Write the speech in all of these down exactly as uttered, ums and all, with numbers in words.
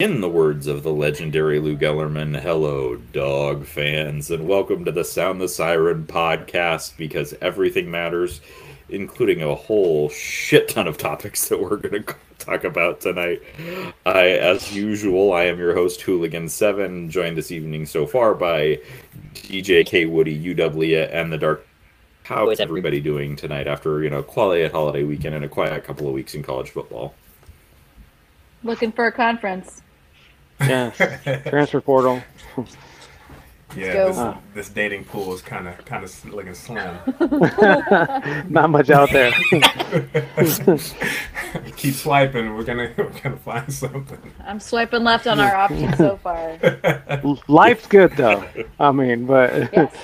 In the words of the legendary Lou Gellerman, hello, dog fans, and welcome to the Sound the Siren podcast, because everything matters, including a whole shit ton of topics that we're going to talk about tonight. I, as usual, I am your host, Hooligan seven, joined this evening so far by D J K. Woody, U W, and the Dark. How is everybody doing tonight after, you know, a quiet holiday weekend and a quiet couple of weeks in college football? Looking for a conference. Yeah, transfer portal. Yeah, this, uh, this dating pool is kind of kind of looking slim. Not much out there. Keep swiping. We're gonna we're gonna find something. I'm swiping left on our options so far. Life's good though. I mean, but yes.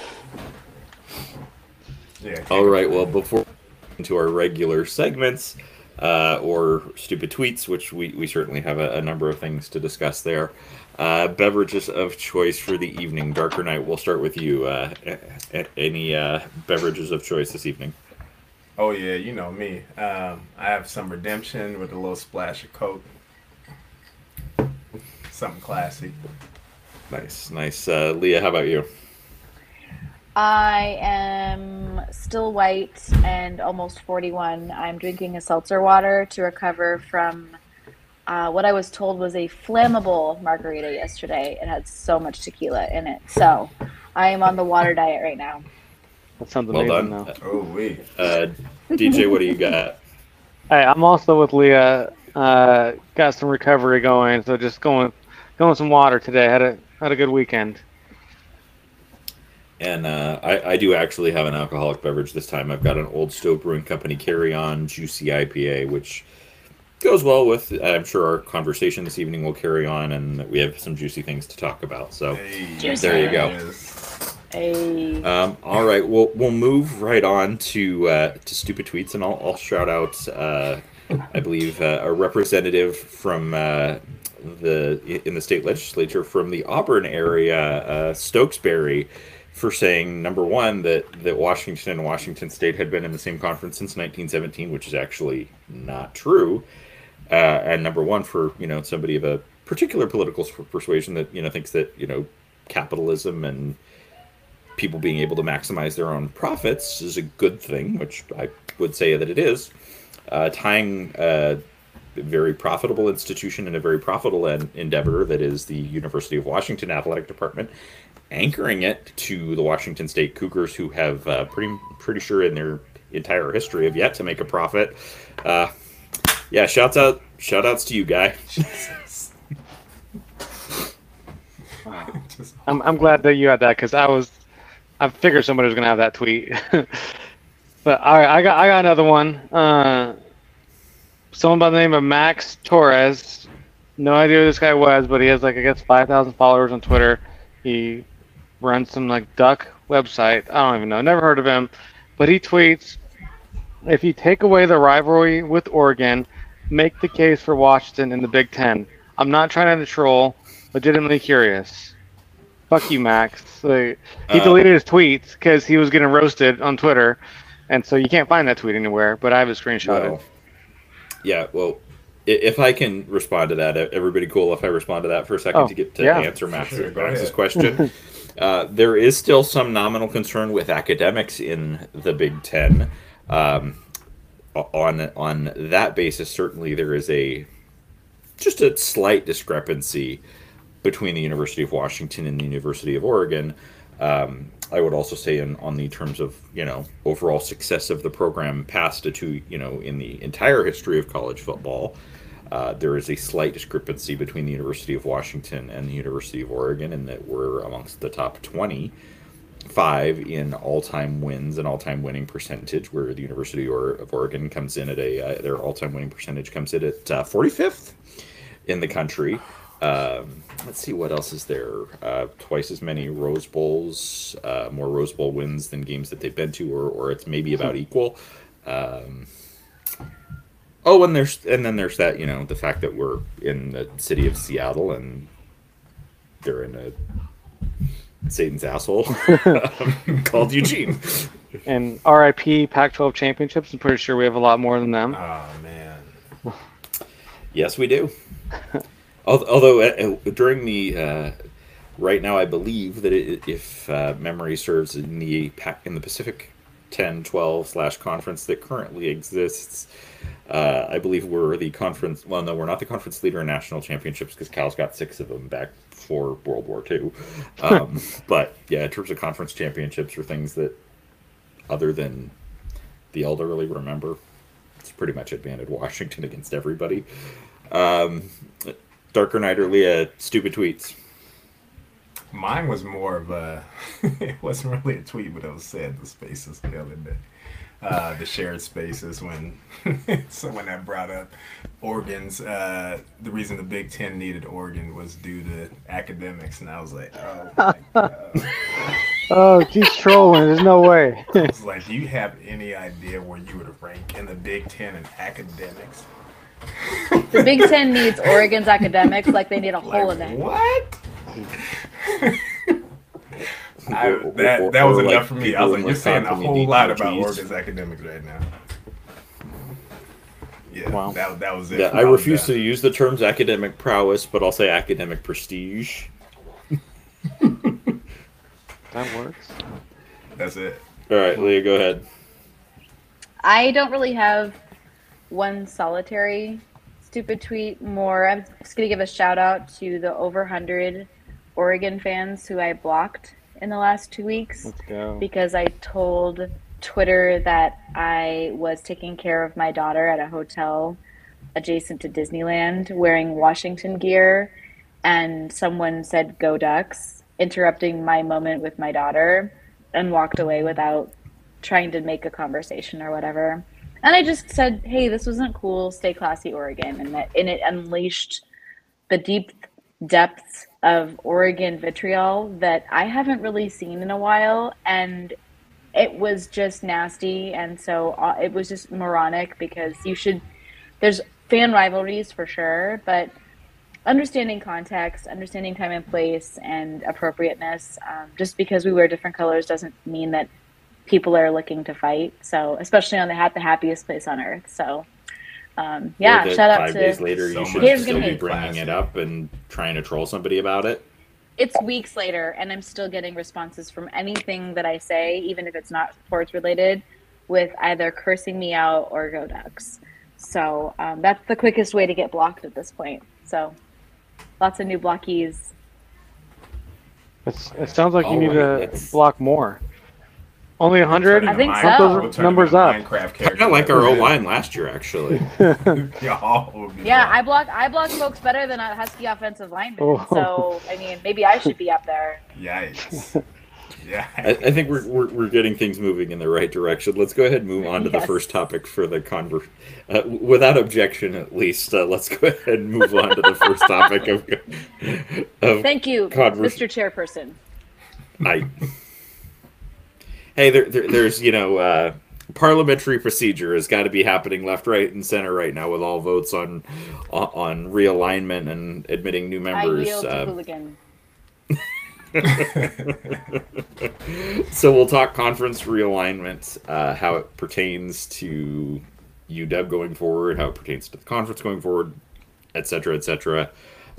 Yeah. All right. Well, before we get into our regular segments. Uh, or stupid tweets, which we, we certainly have a, a number of things to discuss there. Uh, beverages of choice for the evening. Darker Knight, we'll start with you. Uh, any uh, beverages of choice this evening? Oh, yeah, you know me. Um, I have some Redemption with a little splash of Coke. Something classy. Nice, nice. Uh, Leah, how about you? I am still white and almost forty-one. I'm drinking a seltzer water to recover from uh, what I was told was a flammable margarita yesterday. It had so much tequila in it. So I am on the water diet right now. That sounds amazing. Well done. Though. Oh, wait. Uh, D J, what do you got? Hey, I'm also with Leah. Uh, got some recovery going. So just going going some water today. Had a had a good weekend. And uh, I, I do actually have an alcoholic beverage this time. I've got an Old Stove Brewing Company Carry-On Juicy I P A, which goes well with, I'm sure, our conversation this evening will carry on, and we have some juicy things to talk about. So hey, there you go. Hey. Um, all right, we'll we'll move right on to uh, to stupid tweets, and I'll I'll shout out, uh, I believe, uh, a representative from. Uh, the in the state legislature from the Auburn area, uh, Stokesbury, for saying, number one, that, that Washington and Washington State had been in the same conference since nineteen seventeen, which is actually not true. Uh, and number one, for, you know, somebody of a particular political persuasion that, you know, thinks that, you know, capitalism and people being able to maximize their own profits is a good thing, which I would say that it is, uh, tying uh, very profitable institution and a very profitable en- endeavor that is the University of Washington Athletic Department, anchoring it to the Washington State Cougars, who have uh, pretty pretty sure in their entire history have yet to make a profit. Uh, yeah, shouts out, shout outs to you, guy. Wow. I'm I'm glad that you had that, because I was I figured somebody was gonna have that tweet. But all right, I got I got another one. Uh, Someone by the name of Max Torres. No idea who this guy was, but he has, like, I guess five thousand followers on Twitter. He runs some, like, duck website. I don't even know. Never heard of him. But he tweets, if you take away the rivalry with Oregon, make the case for Washington in the Big Ten. I'm not trying to troll. Legitimately curious. Fuck you, Max. Like, he uh, deleted his tweets because he was getting roasted on Twitter. And so you can't find that tweet anywhere, but I have it screenshotted. Wow. Yeah, well, if I can respond to that, everybody cool if I respond to that for a second oh, to get to yeah. answer Max's sure, question. uh, there is still some nominal concern with academics in the Big Ten. Um, on on that basis, certainly there is a just a slight discrepancy between the University of Washington and the University of Oregon. Um, I would also say in on the terms of, you know, overall success of the program past a two, you know, in the entire history of college football, uh, there is a slight discrepancy between the University of Washington and the University of Oregon, in that we're amongst the top twenty-five in all-time wins and all-time winning percentage, where the University of Oregon comes in at a, uh, their all-time winning percentage comes in at uh, forty-fifth in the country. Um, let's see what else is there. Uh, twice as many Rose Bowls, uh, more Rose Bowl wins than games that they've been to, or, or it's maybe about equal. Um, oh, and there's and then there's that, you know, the fact that we're in the city of Seattle and they're in a Satan's asshole called Eugene. And R I P Pac twelve championships. I'm pretty sure we have a lot more than them. Oh man. Yes, we do. Although uh, during the uh, right now, I believe that it, if uh, memory serves, in the in the Pacific ten twelve slash conference that currently exists, uh, I believe we're the conference. Well, no, we're not the conference leader in national championships because Cal's got six of them back before World War Two. Um, but yeah, in terms of conference championships or things that other than the elderly remember, it's pretty much advantage Washington against everybody. Um, Darker Night or Leah, stupid tweets. Mine was more of a, it wasn't really a tweet, but it was said the spaces the other day. Uh, the shared spaces when someone had brought up Oregon's, uh, the reason the Big Ten needed Oregon was due to academics. And I was like, oh, my God. Oh, keep trolling. There's no way. I was like, do you have any idea where you would rank in the Big Ten in academics? The Big Ten needs Oregon's academics like they need a whole like, event. What? I, that that was or, or, enough like, for me. I was like, you're saying a whole lot about Oregon's academics right now. Yeah, wow. that, that was it. Yeah, I refuse to use the terms academic prowess, but I'll say academic prestige. That works. That's it. All right, Leah, go ahead. I don't really have one solitary stupid tweet more. I'm just going to give a shout out to the over one hundred Oregon fans who I blocked in the last two weeks because I told Twitter that I was taking care of my daughter at a hotel adjacent to Disneyland wearing Washington gear, and someone said, "Go Ducks," interrupting my moment with my daughter, and walked away without trying to make a conversation or whatever. And I just said, "Hey, this wasn't cool. Stay classy, Oregon." And that, and it unleashed the deep depths of Oregon vitriol that I haven't really seen in a while. And it was just nasty. And so uh, it was just moronic because you should, there's fan rivalries for sure, but understanding context, understanding time and place and appropriateness, um, just because we wear different colors doesn't mean that people are looking to fight. So, especially on the hat, the happiest place on earth. So, um, yeah, shout out to... Five days later, you should still be bringing it up and trying to troll somebody about it. It's weeks later, and I'm still getting responses from anything that I say, even if it's not sports related, with either cursing me out or "Go Ducks." So, um, that's the quickest way to get blocked at this point. So, lots of new blockees. It's, it sounds like you need to block more. Only one hundred? I think so. Those numbers up. Kind of like our old line last year, actually. Yeah, I block I block folks better than a Husky offensive lineman. Oh. So, I mean, maybe I should be up there. Yikes. Yeah. I, I think we're, we're we're getting things moving in the right direction. Let's go ahead and move on to yes. the first topic for the conver- uh, without objection, at least. Uh, let's go ahead and move on to the first topic of, of Thank you, converse- Mister Chairperson. I... Hey, there, there, there's, you know, uh, parliamentary procedure has got to be happening left, right, and center right now with all votes on on realignment and admitting new members. I yield uh, to Hooligan. So we'll talk conference realignment, uh, how it pertains to U W going forward, how it pertains to the conference going forward, et cetera, et cetera.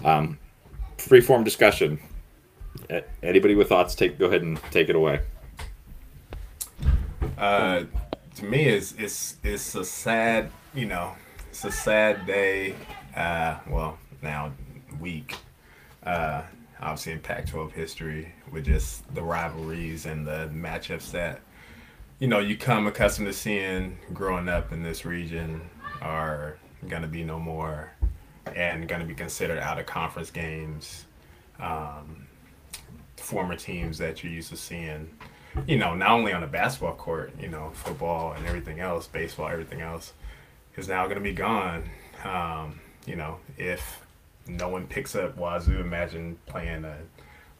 Um, free-form discussion. Anybody with thoughts, take go ahead and take it away. Uh, to me, it's it's it's a sad, you know, it's a sad day. Uh, well, now week. Uh, obviously in Pac twelve history with just the rivalries and the matchups that, you know, you come accustomed to seeing growing up in this region are gonna be no more, and gonna be considered out of conference games. Um, former teams that you're used to seeing. You know, not only on a basketball court, you know, football and everything else, baseball, everything else, is now going to be gone. Um, you know, if no one picks up Wazoo, imagine playing a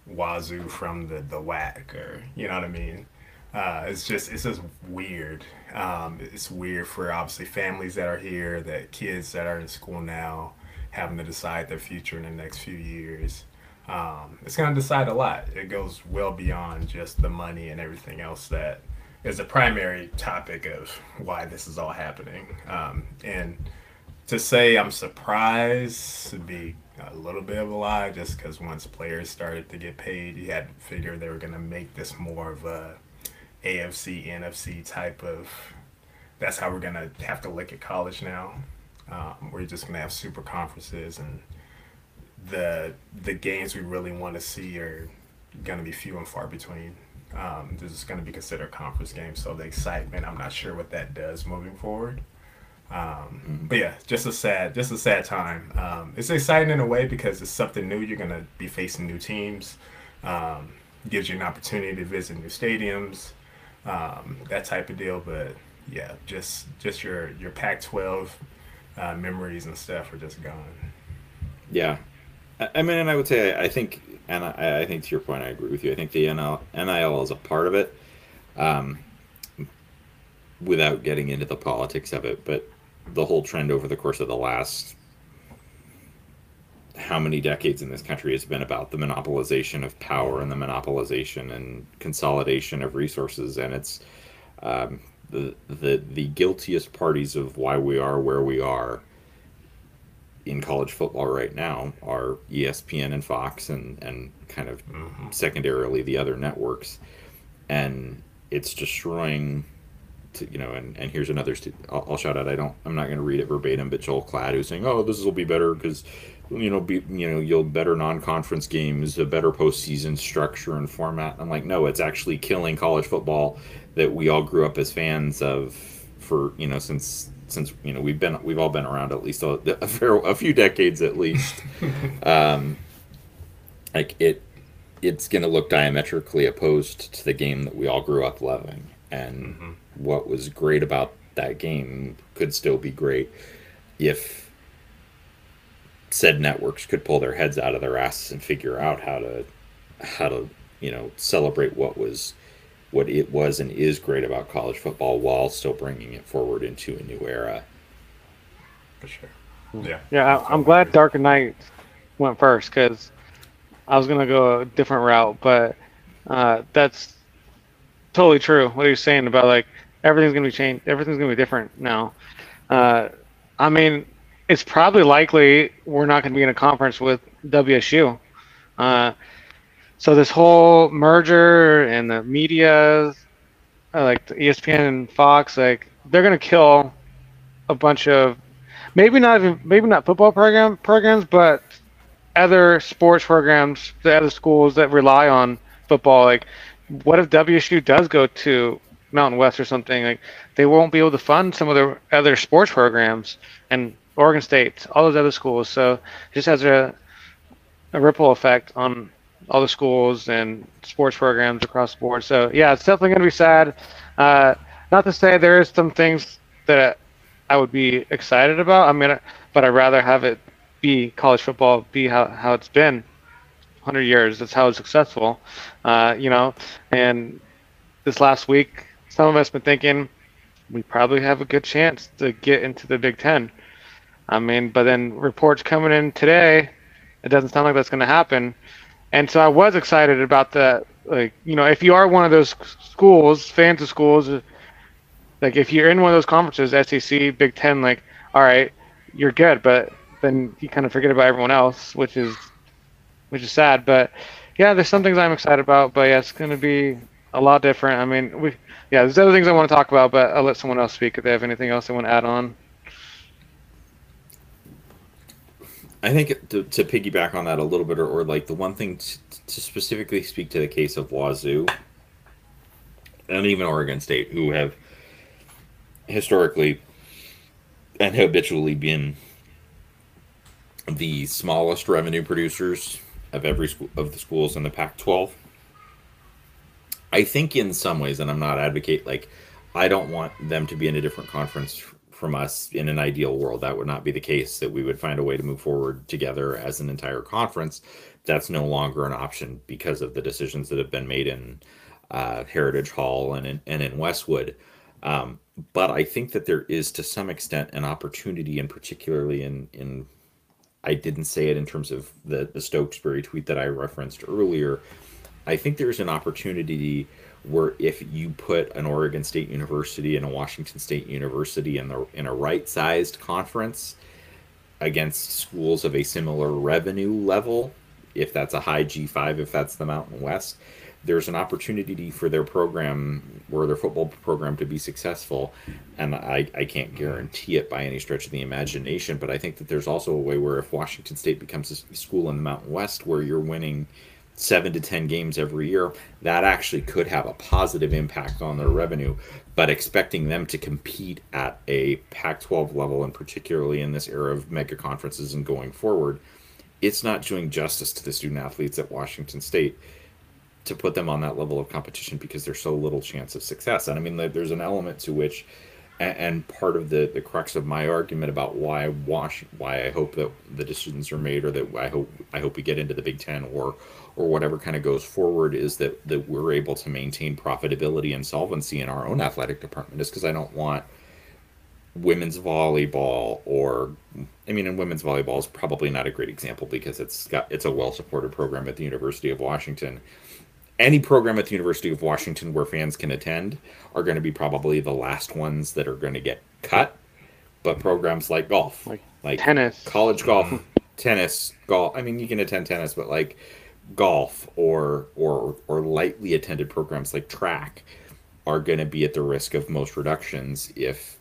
Wazoo from the, the W A C, or, you know what I mean? Uh, it's just, it's just weird. Um, it's weird for, obviously, families that are here, that kids that are in school now, having to decide their future in the next few years. Um, it's going to decide a lot. It goes well beyond just the money and everything else that is the primary topic of why this is all happening. Um, and to say I'm surprised would be a little bit of a lie, just because once players started to get paid, you had to figure they were going to make this more of a A F C, N F C type of, that's how we're going to have to look at college now. Um, we're just going to have super conferences, and the the games we really want to see are going to be few and far between. Um, this is going to be considered conference games, so the excitement, I'm not sure what that does moving forward. Um, but yeah, just a sad, just a sad time. Um, it's exciting in a way because it's something new. You're going to be facing new teams. Um, gives you an opportunity to visit new stadiums, um, that type of deal. But yeah, just just your, your Pac twelve uh, memories and stuff are just gone. Yeah. I mean, and I would say, I think, and I, I think to your point, I agree with you. I think the N I L is a part of it, um, without getting into the politics of it. But the whole trend over the course of the last how many decades in this country has been about the monopolization of power and the monopolization and consolidation of resources. And it's um, the, the, the guiltiest parties of why we are where we are in college football right now are E S P N and Fox and, and kind of mm-hmm. secondarily the other networks. And it's destroying, to, you know, and, and here's another, st- I'll, I'll shout out, I don't, I'm not going to read it verbatim, but Joel Klatt, who's saying, oh, this will be better because, you know, be, you know, you'll better non-conference games, a better postseason structure and format. I'm like, no, it's actually killing college football that we all grew up as fans of for, you know, since, since you know we've been we've all been around at least a, a, fair, a few decades at least. um, like it, it's going to look diametrically opposed to the game that we all grew up loving, and mm-hmm. what was great about that game could still be great if said networks could pull their heads out of their asses and figure out how to how to you know celebrate what was. what it was and is great about college football while still bringing it forward into a new era. For sure. Yeah. Yeah. I, I'm glad Dark Knight went first because I was going to go a different route, but uh, that's totally true. What you're saying about like everything's going to be changed. Everything's going to be different now. Uh, I mean, it's probably likely we're not going to be in a conference with W S U. Uh, So this whole merger and the media, like the E S P N and Fox, like they're gonna kill a bunch of maybe not even maybe not football program programs, but other sports programs, the other schools that rely on football. Like, what if W S U does go to Mountain West or something? Like, they won't be able to fund some of the other sports programs and Oregon State, all those other schools. So it just has a a ripple effect on all the schools and sports programs across the board. So yeah, it's definitely going to be sad. Uh, not to say there is some things that I would be excited about. I mean, but I'd rather have it be college football, be how, how it's been one hundred years. That's how it's successful, uh, you know, and this last week, some of us have been thinking we probably have a good chance to get into the Big Ten. I mean, but then reports coming in today, it doesn't sound like that's going to happen. And so I was excited about that. Like, you know, if you are one of those schools, fans of schools, like if you're in one of those conferences, S E C, Big Ten, like, all right, you're good. But then you kind of forget about everyone else, which is which is sad. But yeah, there's some things I'm excited about. But yeah, it's going to be a lot different. I mean, we yeah, there's other things I want to talk about, but I'll let someone else speak if they have anything else they want to add on. I think to, to piggyback on that a little bit, or, or like the one thing t- to specifically speak to the case of Wazoo and even Oregon State, who have historically and habitually been the smallest revenue producers of every school, of the schools in the Pac twelve. I think in some ways, and I'm not advocate, like I don't want them to be in a different conference from us in an ideal world. That would not be the case, that we would find a way to move forward together as an entire conference. That's no longer an option because of the decisions that have been made in uh, Heritage Hall and in, and in Westwood. Um, but I think that there is to some extent an opportunity, and particularly in, in I didn't say it in terms of the, the Stokesbury tweet that I referenced earlier. I think there's an opportunity where if you put an Oregon State University and a Washington State University in the in a right-sized conference, against schools of a similar revenue level, if that's a high G five, if that's the Mountain West, there's an opportunity for their program or their football program to be successful. And I, I can't guarantee it by any stretch of the imagination, but I think that there's also a way where if Washington State becomes a school in the Mountain West where you're winning seven to ten games every year, that actually could have a positive impact on their revenue. But expecting them to compete at a Pac twelve level, and particularly in this era of mega conferences and going forward, it's not doing justice to the student athletes at Washington State to put them on that level of competition, because there's so little chance of success. And I mean, there's an element to which, and part of the, the crux of my argument about why Wash, why I hope that the decisions are made, or that I hope I hope we get into the Big Ten or or whatever kind of goes forward, is that that we're able to maintain profitability and solvency in our own athletic department, is because I don't want women's volleyball, or I mean, and women's volleyball is probably not a great example because it's got it's a well-supported program at the University of Washington. Any program at the University of Washington where fans can attend are going to be probably the last ones that are going to get cut. But programs like golf, like, like tennis, college golf, tennis, golf. I mean, you can attend tennis, but like golf or or or lightly attended programs like track are going to be at the risk of most reductions if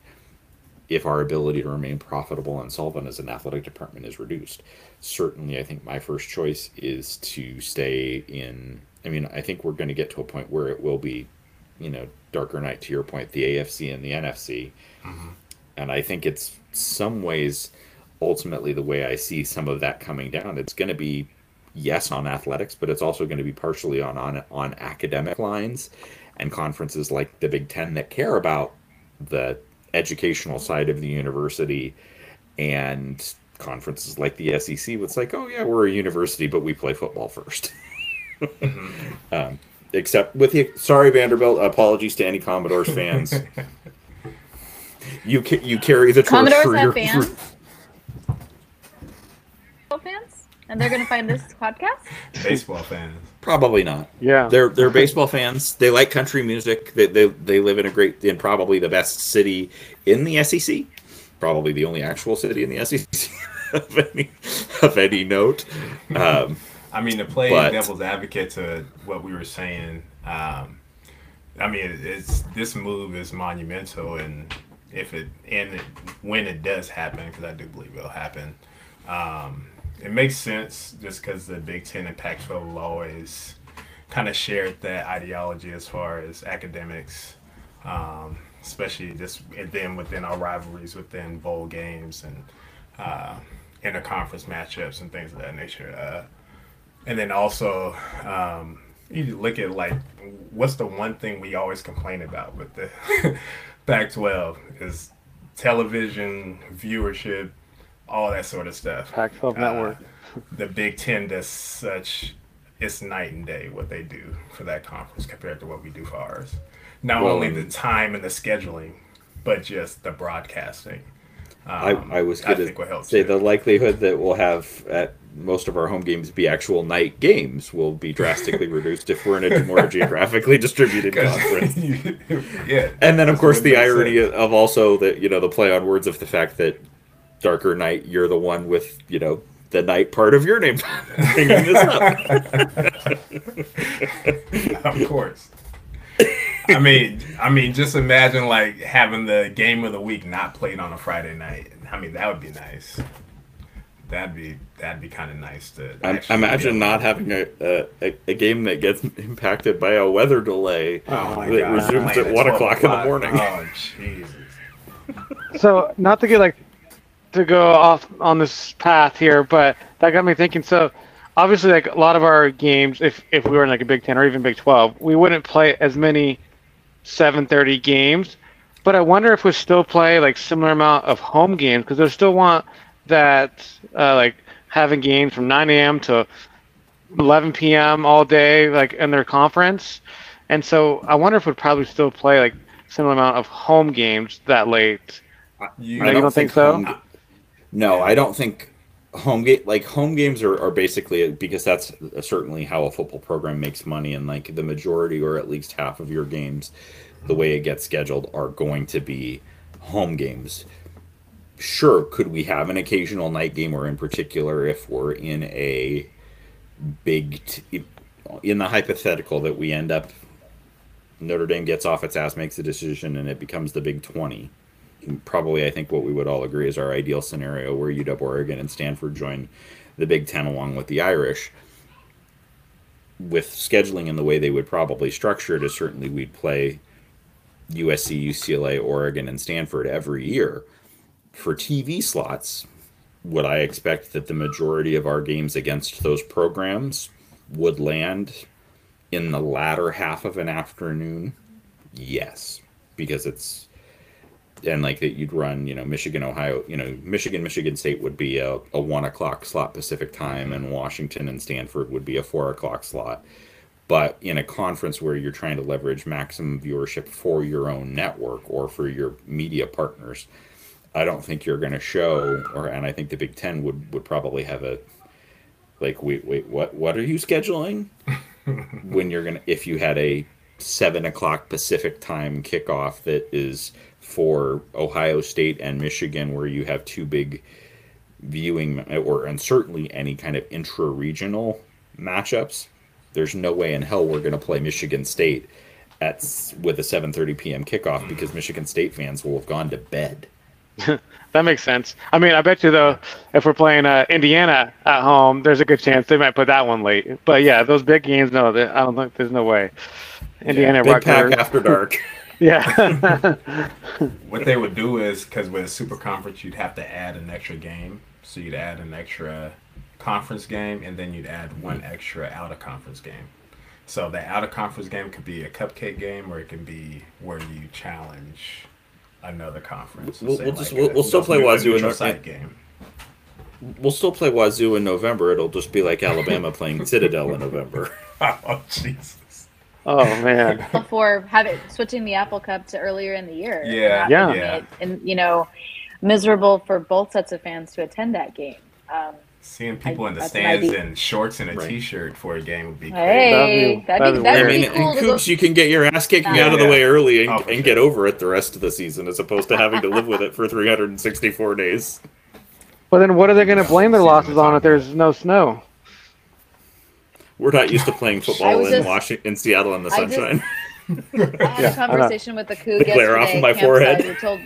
if our ability to remain profitable and solvent as an athletic department is reduced. Certainly, I think my first choice is to stay in. I mean, I think we're going to get to a point where it will be, you know, darker night, to your point, the A F C and the N F C. Mm-hmm. And I think it's some ways, ultimately, the way I see some of that coming down, it's going to be, yes, on athletics, but it's also going to be partially on, on, on academic lines, and conferences like the Big Ten that care about the educational side of the university, and conferences like the S E C, it's like, oh, yeah, we're a university, but we play football first. Mm-hmm. um, except with the sorry Vanderbilt, apologies to any Commodores fans. you ca- you carry the torch for your fans. Football fans, and they're going to find this podcast. Baseball fans, probably not. Yeah, they're they're baseball fans. They like country music. They they they live in a great in probably the best city in the S E C, probably the only actual city in the S E C of any of any note. Um, I mean, to play but, devil's advocate to what we were saying, um, I mean, it's this move is monumental, and if it and it, when it does happen, because I do believe it'll happen, um, it makes sense just because the Big Ten and Pac twelve will always kind of share that ideology as far as academics, um, especially just and then within our rivalries, within bowl games and uh, interconference matchups and things of that nature. Uh, And then also, um, you look at, like, what's the one thing we always complain about with the Pac twelve is television, viewership, all that sort of stuff. Pac twelve uh, Network. The Big Ten does such, it's night and day what they do for that conference compared to what we do for ours. Not well, only the time and the scheduling, but just the broadcasting. Um, I, I was going to say too. The likelihood that we'll have at most of our home games be actual night games will be drastically reduced if we're in a more geographically distributed conference. You, yeah, and then, of course, the irony sense. Of also that, you know, the play on words of the fact that darker night, you're the one with, you know, the night part of your name. This up. Of course. I mean, I mean, just imagine like having the game of the week not played on a Friday night. I mean, that would be nice. That'd be that'd be kind of nice to. I, imagine not having a, a a game that gets impacted by a weather delay oh my that God. resumes Playing at one o'clock, o'clock in the morning. Oh Jesus! So not to get like to go off on this path here, but that got me thinking. So. Obviously, like a lot of our games, if if we were in like a Big Ten or even Big twelve, we wouldn't play as many seven thirty games. But I wonder if we still play like similar amount of home games, because they still want that uh, like having games from nine a.m. to eleven p.m. all day, like in their conference. And so I wonder if we'd probably still play like similar amount of home games that late. You, no, I don't you don't think, think so? Home... No, I don't think. Home game like home games are, are basically, because that's certainly how a football program makes money, and like the majority or at least half of your games, the way it gets scheduled, are going to be home games. sure, could we have an occasional night game, or in particular if we're in a big t- in the hypothetical that we end up, Notre Dame gets off its ass, makes a decision, and it becomes the Big twenty. Probably, I think what we would all agree is our ideal scenario, where U W Oregon and Stanford join the Big Ten along with the Irish. With scheduling in the way they would probably structure it, is certainly we'd play U S C, U C L A, Oregon, and Stanford every year. For T V slots, would I expect that the majority of our games against those programs would land in the latter half of an afternoon? Yes, because it's, and like that you'd run, you know, Michigan, Ohio, you know, Michigan, Michigan State would be a, a one o'clock slot Pacific time, and Washington and Stanford would be a four o'clock slot. But in a conference where you're trying to leverage maximum viewership for your own network or for your media partners, I don't think you're going to show, or, and I think the Big Ten would, would probably have a, like, wait, wait, what, what are you scheduling? When you're going to, if you had a seven o'clock Pacific time kickoff that is for Ohio State and Michigan, where you have two big viewing, or, and certainly any kind of intra-regional matchups, there's no way in hell we're going to play Michigan State at with a seven thirty p.m. kickoff, because Michigan State fans will have gone to bed. That makes sense. I mean, I bet you, though, if we're playing uh, Indiana at home, there's a good chance they might put that one late. But, yeah, those big games, no, they, I don't think there's no way. Indiana, yeah, Big Rock Pack River. After dark. Yeah. What they would do is, because with a super conference, you'd have to add an extra game. So you'd add an extra conference game, and then you'd add one extra out-of-conference game. So the out-of-conference game could be a cupcake game, or it can be where you challenge another conference. We'll, we'll, like just, we'll, we'll still play Wazoo in November. Game. We'll still play Wazoo in November. It'll just be like Alabama playing Citadel in November. Oh, Jesus. Oh, man. Before having switching the Apple Cup to earlier in the year. Yeah. Yeah. yeah. And, you know, miserable for both sets of fans to attend that game. Um, Seeing people I, in the stands in shorts and a right. t-shirt for a game would be cool. Hey, that'd be, that'd be, that'd be, that'd be cool. I mean, in Coops, you can get your ass kicking yeah, out of yeah. the way early and, oh, and sure. get over it the rest of the season, as opposed to having to live with it for three hundred sixty-four days. But then what are they going to blame their losses on if there's no snow? We're not used to playing football in just, Washington, in Seattle in the I sunshine. Just, I had a conversation yeah, with the Coug yesterday. Glare off my forehead. Told,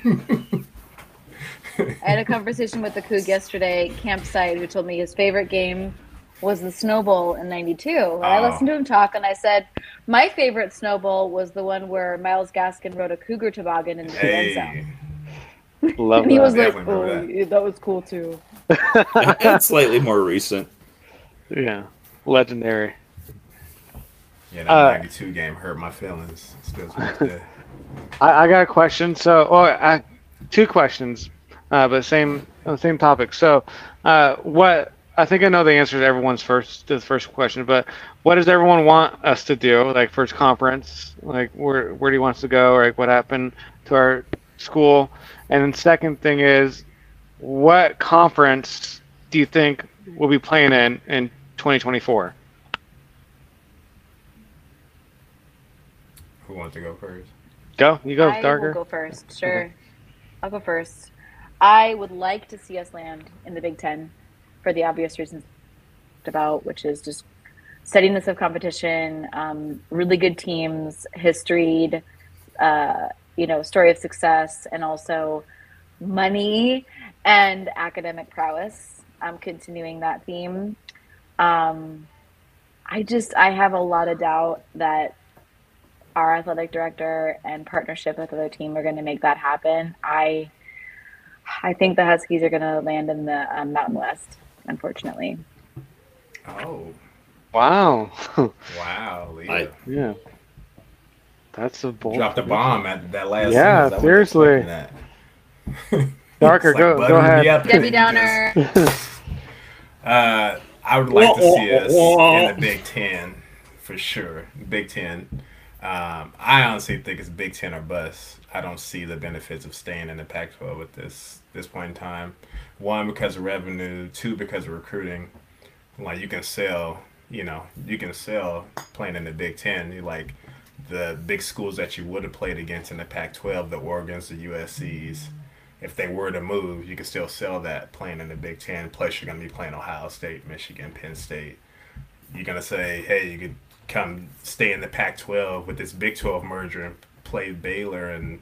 I had a conversation with the Coug yesterday, campsite, who told me his favorite game was the Snow Bowl in ninety-two. Oh. I listened to him talk, and I said, my favorite Snow Bowl was the one where Myles Gaskin rode a cougar toboggan into the hey. end zone. Love and he that. was like, oh, that. that was cool, too. It's slightly more recent. Yeah. Legendary. Yeah, that uh, ninety-two game hurt my feelings. I, I got a question. So, oh, I, two questions. Uh, but same same topic. So, uh, what I think I know the answer to everyone's first to the first question. But what does everyone want us to do? Like first conference, like where where do you want us to go? Or like what happened to our school? And then second thing is, what conference do you think we'll be playing in in twenty twenty-four? Who wants to go first? Go, you go, I Darker. I will go first. Sure, okay. I'll go first. I would like to see us land in the Big Ten for the obvious reasons about, which is just steadiness of competition, um, really good teams, historied, uh, you know, story of success, and also money and academic prowess. I'm continuing that theme. Um, I just, I have a lot of doubt that our athletic director and partnership with the other team are going to make that happen. I I think the Huskies are going to land in the um, Mountain West, unfortunately. Oh. Wow. Wow, Leah. I, yeah. That's a bold. Dropped a bomb at that last Yeah, sentence. seriously. That. Darker, like go, go ahead. Debbie Downer. uh, I would like to see us in the Big Ten, for sure. Big Ten. Um, I honestly think it's Big Ten or bust. I don't see the benefits of staying in the Pac twelve at this this point in time. One, because of revenue. Two, because of recruiting. Like you can sell, you know, you can sell playing in the Big Ten. You like the big schools that you would have played against in the Pac twelve, the Oregons, the U S Cs, if they were to move, you could still sell that playing in the Big Ten. Plus, you're going to be playing Ohio State, Michigan, Penn State. You're going to say, hey, you could come stay in the Pac twelve with this Big twelve merger and play Baylor and,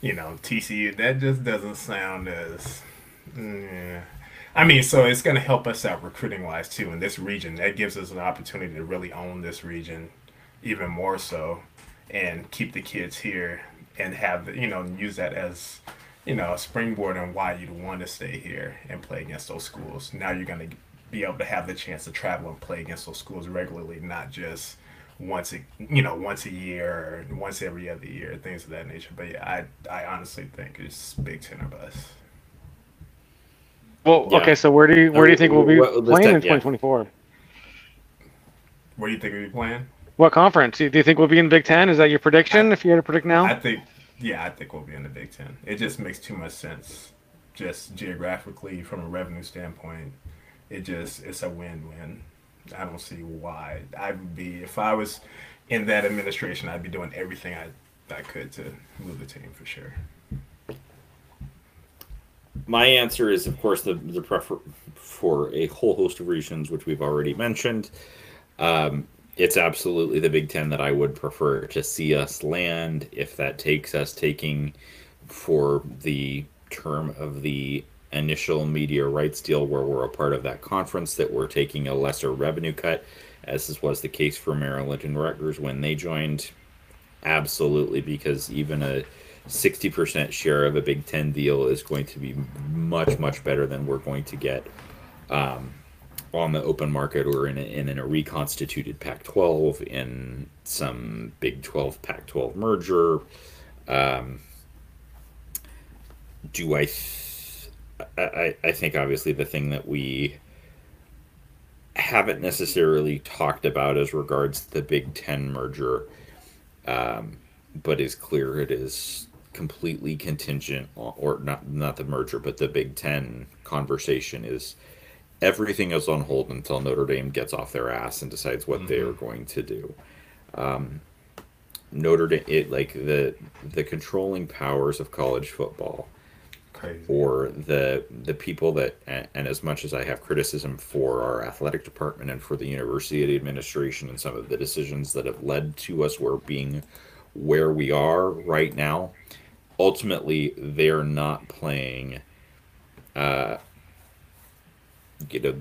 you know, T C U. That just doesn't sound as... Yeah. I mean, so it's going to help us out recruiting-wise, too, in this region. That gives us an opportunity to really own this region even more so and keep the kids here and have, you know, use that as, you know, a springboard on why you'd want to stay here and play against those schools. Now you're going to be able to have the chance to travel and play against those schools regularly, not just once, a, you know, once a year or once every other year, things of that nature. But, yeah, I, I honestly think it's Big Ten or bust. Well, yeah. Okay, so where do you where do you think we'll be well, playing time, in twenty twenty-four? Where do you think we'll be playing? What conference? Do you think we'll be in the Big Ten? Is that your prediction, I, if you had to predict now? I think, yeah, I think we'll be in the Big Ten. It just makes too much sense, just geographically from a revenue standpoint. It just, it's a win-win. I don't see why. I would be, if I was in that administration, I'd be doing everything I, I could to move the team for sure. My answer is, of course, the, the prefer for a whole host of reasons, which we've already mentioned. Um, it's absolutely the Big Ten that I would prefer to see us land if that takes us taking for the term of the initial media rights deal where we're a part of that conference, that we're taking a lesser revenue cut, as was the case for Maryland and Rutgers when they joined. Absolutely, because even a sixty percent share of a Big Ten deal is going to be much, much better than we're going to get um, on the open market or in a, in, in a reconstituted Pac twelve, in some Big twelve, Pac twelve merger. Um, do I, th- I... I think, obviously, the thing that we haven't necessarily talked about as regards to the Big Ten merger, um, but is clear it is completely contingent, or not not the merger, but the Big Ten conversation, is everything is on hold until Notre Dame gets off their ass and decides what mm-hmm. they are going to do. Um, Notre Dame, it, like the the controlling powers of college football, Crazy. or the the people that, and, and as much as I have criticism for our athletic department and for the university administration and some of the decisions that have led to us where being where we are right now, ultimately they're not playing, uh, you know,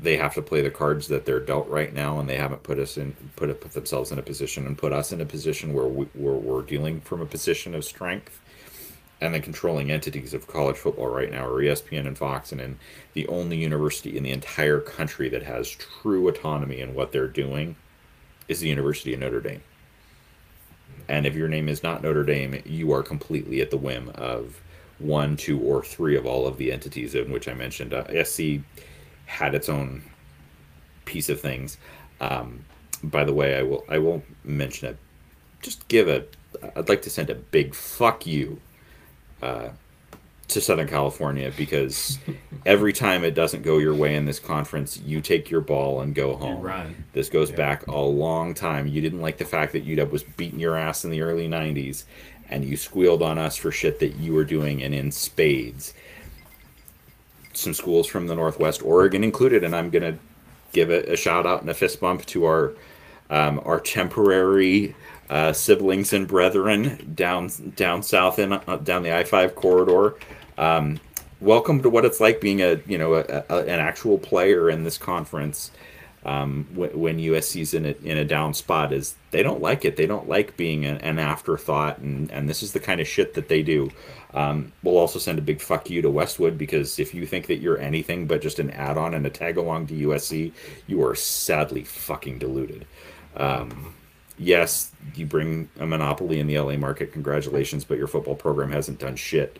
they have to play the cards that they're dealt right now, and they haven't put us in, put put themselves in a position and put us in a position where, we, where we're dealing from a position of strength. And the controlling entities of college football right now are E S P N and Fox, and, and the only university in the entire country that has true autonomy in what they're doing is the University of Notre Dame. And if your name is not Notre Dame, you are completely at the whim of one, two, or three of all of the entities in which I mentioned. Uh, S C had its own piece of things. Um, by the way, I will I won't mention it. Just give a. I'd like to send a big fuck you uh, to Southern California, because every time it doesn't go your way in this conference, you take your ball and go home. Run. This goes yeah. back a long time. You didn't like the fact that U W was beating your ass in the early nineties, and you squealed on us for shit that you were doing, and in spades. Some schools from the Northwest, Oregon included, and I'm going to give a, a shout out and a fist bump to our um, our temporary uh, siblings and brethren down down south and uh, down the I five corridor. Um, welcome to what it's like being a you know a, a, an actual player in this conference. Um, when, when U S C's in a, in a down spot, is they don't like it. They don't like being a, an afterthought, and, and this is the kind of shit that they do. Um, we'll also send a big fuck you to Westwood, because if you think that you're anything but just an add-on and a tag-along to U S C, you are sadly fucking deluded. Um, yes, you bring a monopoly in the L A market. Congratulations, but your football program hasn't done shit.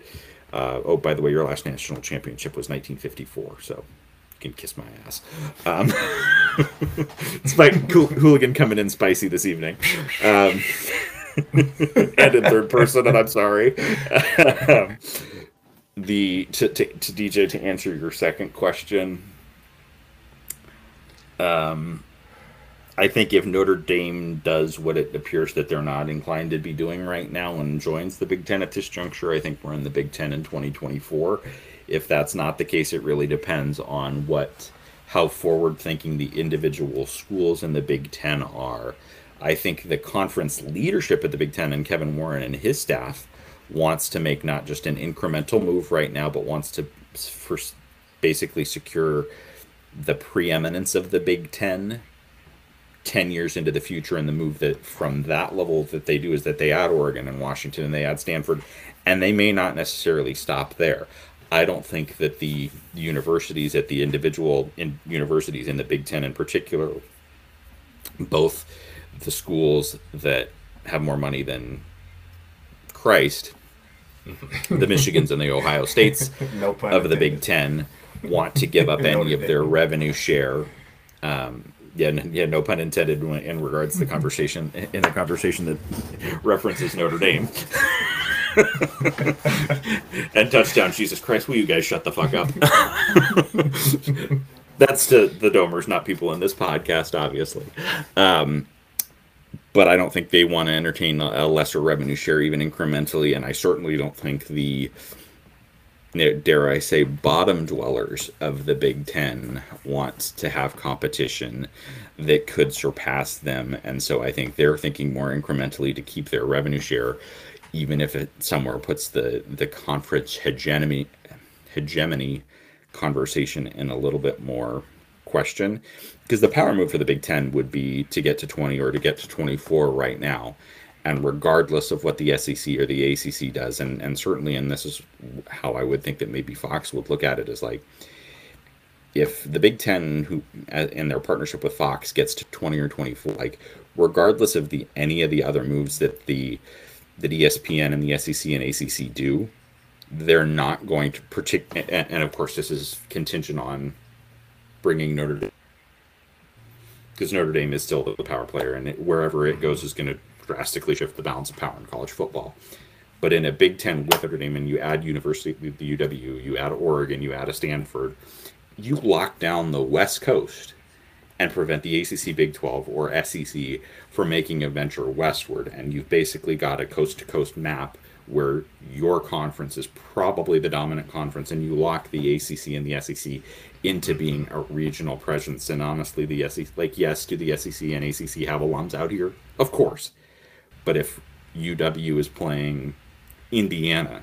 Uh, oh, by the way, your last national championship was nineteen fifty-four, so you can kiss my ass. Um, Spike Hooligan coming in spicy this evening. Um, and in third person, and I'm sorry. Um, the to, to, to D J, to answer your second question, um, I think if Notre Dame does what it appears that they're not inclined to be doing right now and joins the Big Ten at this juncture, I think we're in the Big Ten in twenty twenty-four. If that's not the case, it really depends on what, how forward-thinking the individual schools in the Big Ten are. I think the conference leadership at the Big Ten and Kevin Warren and his staff wants to make not just an incremental move right now, but wants to first basically secure the preeminence of the Big Ten ten years into the future. And the move that from that level that they do is that they add Oregon and Washington and they add Stanford, and they may not necessarily stop there. I don't think that the universities at the individual in universities in the Big Ten in particular, both the schools that have more money than Christ, the Michigans and the Ohio States no pun of the Big Ten, want to give up any of their revenue share. Um, yeah, yeah, no pun intended in regards to the conversation in the conversation that references Notre Dame and touchdown. Jesus Christ, will you guys shut the fuck up? That's to the Domers, not people in this podcast, obviously. Um, but I don't think they want to entertain a lesser revenue share, even incrementally. And I certainly don't think the, dare I say, bottom dwellers of the Big Ten want to have competition that could surpass them. And so I think they're thinking more incrementally to keep their revenue share, even if it somewhere puts the, the conference hegemony, hegemony conversation in a little bit more question, because the power move for the Big Ten would be to get to twenty or to get to twenty-four right now, and regardless of what the S E C or the A C C does, and and certainly, and this is how I would think that maybe Fox would look at it, is like, if the Big Ten, who in their partnership with Fox, gets to twenty or twenty-four, like regardless of the any of the other moves that the that E S P N and the S E C and A C C do, they're not going to partic- and, and of course this is contingent on bringing Notre Dame, because Notre Dame is still the power player, and it, wherever it goes is going to drastically shift the balance of power in college football. But in a Big Ten with Notre Dame, and you add university, the U W, you add Oregon, you add a Stanford, you lock down the West Coast and prevent the A C C, Big twelve, or S E C from making a venture westward, and you've basically got a coast-to-coast map where your conference is probably the dominant conference, and you lock the A C C and the S E C into being a regional presence. And honestly, the S E C, like, yes, do the S E C and A C C have alums out here? Of course. But if U W is playing Indiana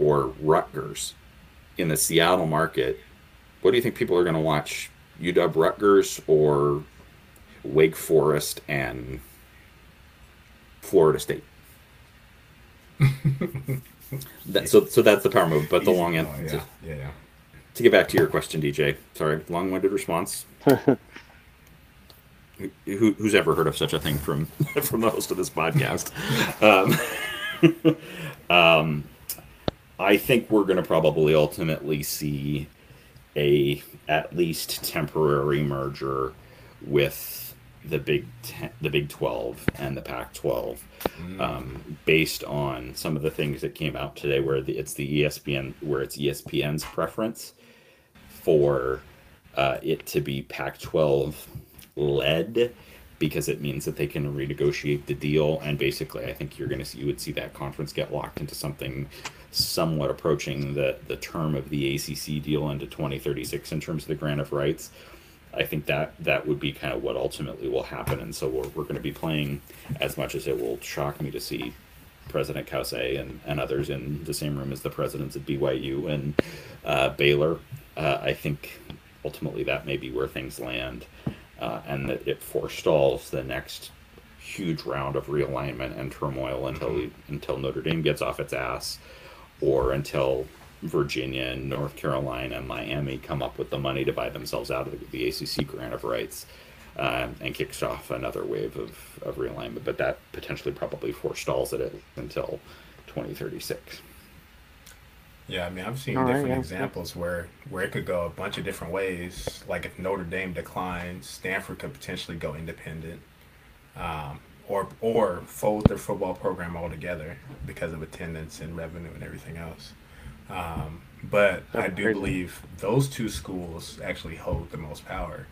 or Rutgers in the Seattle market, what do you think people are going to watch? U W Rutgers or Wake Forest and Florida State? that, so so that's the power move, but the Easy, long end. No, yeah, to, yeah, yeah. To get back to your question, D J, sorry, long-winded response. Who, who's ever heard of such a thing from from the host of this podcast? um, um, I think we're going to probably ultimately see a at least temporary merger with the Big Ten, the Big twelve, and the Pac twelve, mm. um, based on some of the things that came out today, where the, it's the E S P N, where it's E S P N's preference for uh, it to be Pac twelve led, because it means that they can renegotiate the deal. And basically, I think you're going to see, you would see that conference get locked into something somewhat approaching the the term of the A C C deal into twenty thirty-six in terms of the grant of rights. I think that that would be kind of what ultimately will happen. And so we're, we're going to be playing, as much as it will shock me to see President Kause and, and others in the same room as the presidents at B Y U and uh, Baylor. Uh, I think ultimately that may be where things land, uh, and that it forestalls the next huge round of realignment and turmoil until, mm-hmm. we, until Notre Dame gets off its ass, or until Virginia and North Carolina and Miami come up with the money to buy themselves out of the, the A C C grant of rights, uh, and kicks off another wave of, of realignment. But that potentially probably forestalls it until twenty thirty-six. Yeah, I mean, I've seen All different right, yeah. examples where, where it could go a bunch of different ways. Like if Notre Dame declines, Stanford could potentially go independent, um, or or fold their football program altogether because of attendance and revenue and everything else. Um, but That's I do crazy. believe those two schools actually hold the most power.